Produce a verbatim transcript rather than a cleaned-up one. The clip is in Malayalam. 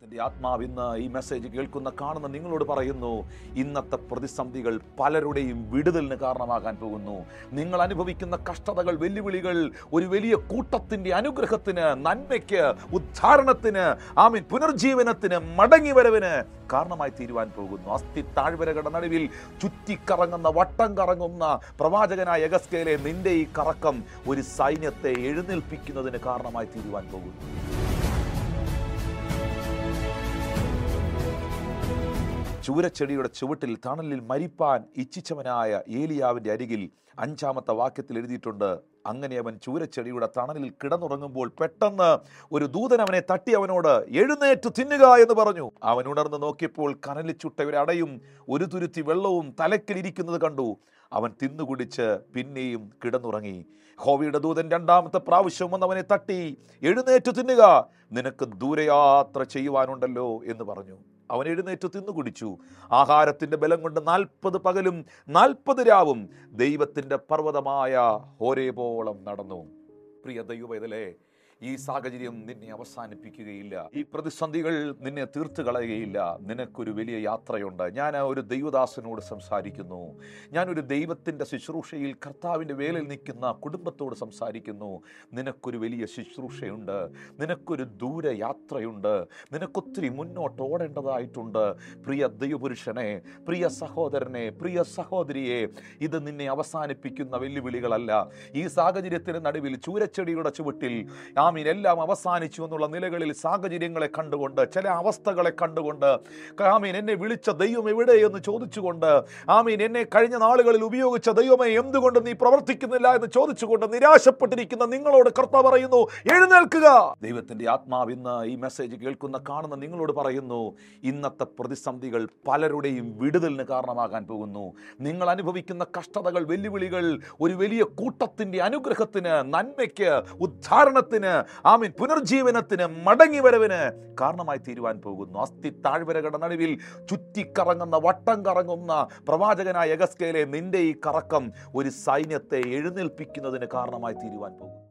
ദൈവത്തിൻ്റെ ആത്മാവ് ഇന്ന് ഈ മെസ്സേജ് കേൾക്കുന്ന കാണുന്ന നിങ്ങളോട് പറയുന്നു, ഇന്നത്തെ പ്രതിസന്ധികൾ പലരുടെയും വിടുതലിന് കാരണമാകാൻ പോകുന്നു. നിങ്ങൾ അനുഭവിക്കുന്ന കഷ്ടതകൾ, വെല്ലുവിളികൾ ഒരു വലിയ കൂട്ടത്തിൻ്റെ അനുഗ്രഹത്തിന്, നന്മയ്ക്ക്, ഉദ്ധാരണത്തിന്, ആമീൻ, പുനർജീവനത്തിന്, മടങ്ങി വരവിന് കാരണമായി തീരുവാൻ പോകുന്നു. അസ്ഥി താഴ്വരകളുടെ നടുവിൽ ചുറ്റിക്കറങ്ങുന്ന, വട്ടം കറങ്ങുന്ന പ്രവാചകനായ എഗസ്കേലെ നിന്റെ ഈ കറക്കം ഒരു സൈന്യത്തെ എഴുന്നേൽപ്പിക്കുന്നതിന് കാരണമായി തീരുവാൻ പോകുന്നു. ചൂരച്ചെടിയുടെ ചുവട്ടിൽ തണലിൽ മരിപ്പാൻ ഇച്ഛിച്ചവനായ ഏലിയാവിൻ്റെ അരികിൽ അഞ്ചാമത്തെ വാക്യത്തിൽ എഴുതിയിട്ടുണ്ട്, അങ്ങനെ അവൻ ചൂരച്ചെടിയുടെ തണലിൽ കിടന്നുറങ്ങുമ്പോൾ പെട്ടെന്ന് ഒരു ദൂതൻ അവനെ തട്ടി അവനോട് എഴുന്നേറ്റ് തിന്നുക എന്ന് പറഞ്ഞു. അവൻ ഉണർന്ന് നോക്കിയപ്പോൾ കനലിൽ ചുട്ട ഒരടയും ഒരു തുരുത്തി വെള്ളവും തലക്കിലിരിക്കുന്നത് കണ്ടു. അവൻ തിന്നുകുടിച്ച് പിന്നെയും കിടന്നുറങ്ങി. യഹോവയുടെ ദൂതൻ രണ്ടാമത്തെ പ്രാവശ്യം വന്ന് അവനെ തട്ടി എഴുന്നേറ്റ് തിന്നുക, നിനക്ക് ദൂരയാത്ര ചെയ്യുവാനുണ്ടല്ലോ എന്ന് പറഞ്ഞു. അവൻ എഴുന്നേറ്റ് തിന്നു കുടിച്ചു. ആഹാരത്തിൻ്റെ ബലം കൊണ്ട് നാൽപ്പത് പകലും നാൽപ്പത് രാവും ദൈവത്തിൻ്റെ പർവ്വതമായ ഹോരേബോളം നടന്നു. പ്രിയ ദൈവവേദലേ, ഈ സാഹചര്യം നിന്നെ അവസാനിപ്പിക്കുകയില്ല. ഈ പ്രതിസന്ധികൾ നിന്നെ തീർത്ത് കളയുകയില്ല. നിനക്കൊരു വലിയ യാത്രയുണ്ട്. ഞാൻ ഒരു ദൈവദാസനോട് സംസാരിക്കുന്നു. ഞാനൊരു ദൈവത്തിൻ്റെ ശുശ്രൂഷയിൽ കർത്താവിൻ്റെ വേലയിൽ നിൽക്കുന്ന കുടുംബത്തോട് സംസാരിക്കുന്നു. നിനക്കൊരു വലിയ ശുശ്രൂഷയുണ്ട്, നിനക്കൊരു ദൂര യാത്രയുണ്ട്, നിനക്കൊത്തിരി മുന്നോട്ട് ഓടേണ്ടതായിട്ടുണ്ട്. പ്രിയ ദൈവപുരുഷനെ, പ്രിയ സഹോദരനെ, പ്രിയ സഹോദരിയെ, ഇത് നിന്നെ അവസാനിപ്പിക്കുന്ന വെല്ലുവിളികളല്ല. ഈ സാഹചര്യത്തിന് നടുവിൽ ചൂരച്ചെടിയുടെ ചുവട്ടിൽ ആമീൻ എല്ലാം അവസാനിച്ചു എന്നുള്ള നിലകളിൽ സാഹചര്യങ്ങളെ കണ്ടുകൊണ്ട്, ചില അവസ്ഥകളെ കണ്ടുകൊണ്ട്, ആമീൻ എന്നെ വിളിച്ച ദൈവം എവിടെ എന്ന് ചോദിച്ചുകൊണ്ട്, ആമീൻ എന്നെ കഴിഞ്ഞ നാളുകളിൽ ഉപയോഗിച്ച ദൈവമേ എന്തുകൊണ്ട് നീ പ്രവർത്തിക്കുന്നില്ല എന്ന് ചോദിച്ചുകൊണ്ട് നിരാശപ്പെട്ടിരിക്കുന്ന നിങ്ങളോട് കർത്താവ് പറയുന്നു, എഴുന്നേൽക്കുക. ദൈവത്തിൻ്റെ ആത്മാവ് ഇന്ന് ഈ മെസ്സേജ് കേൾക്കുന്ന കാണുന്ന നിങ്ങളോട് പറയുന്നു, ഇന്നത്തെ പ്രതിസന്ധികൾ പലരുടെയും വിടുതലിന് കാരണമാകാൻ പോകുന്നു. നിങ്ങൾ അനുഭവിക്കുന്ന കഷ്ടതകൾ, വെല്ലുവിളികൾ ഒരു വലിയ കൂട്ടത്തിൻ്റെ അനുഗ്രഹത്തിന്, നന്മയ്ക്ക്, ഉദ്ധാരണത്തിന്, ആമീൻ, പുനർജീവനത്തിന്, മടങ്ങി വരവിന് കാരണമായി തീരുവാൻ പോകുന്നു. അസ്ഥി താഴ്വരകളുടെ നടുവിൽ ചുറ്റിക്കറങ്ങുന്ന, വട്ടം കറങ്ങുന്ന പ്രവാചകനായ എഗസ്കേലെ നിന്റെ ഈ കറക്കം ഒരു സൈന്യത്തെ എഴുന്നേൽപ്പിക്കുന്നതിന് കാരണമായി തീരുവാൻ പോകുന്നു.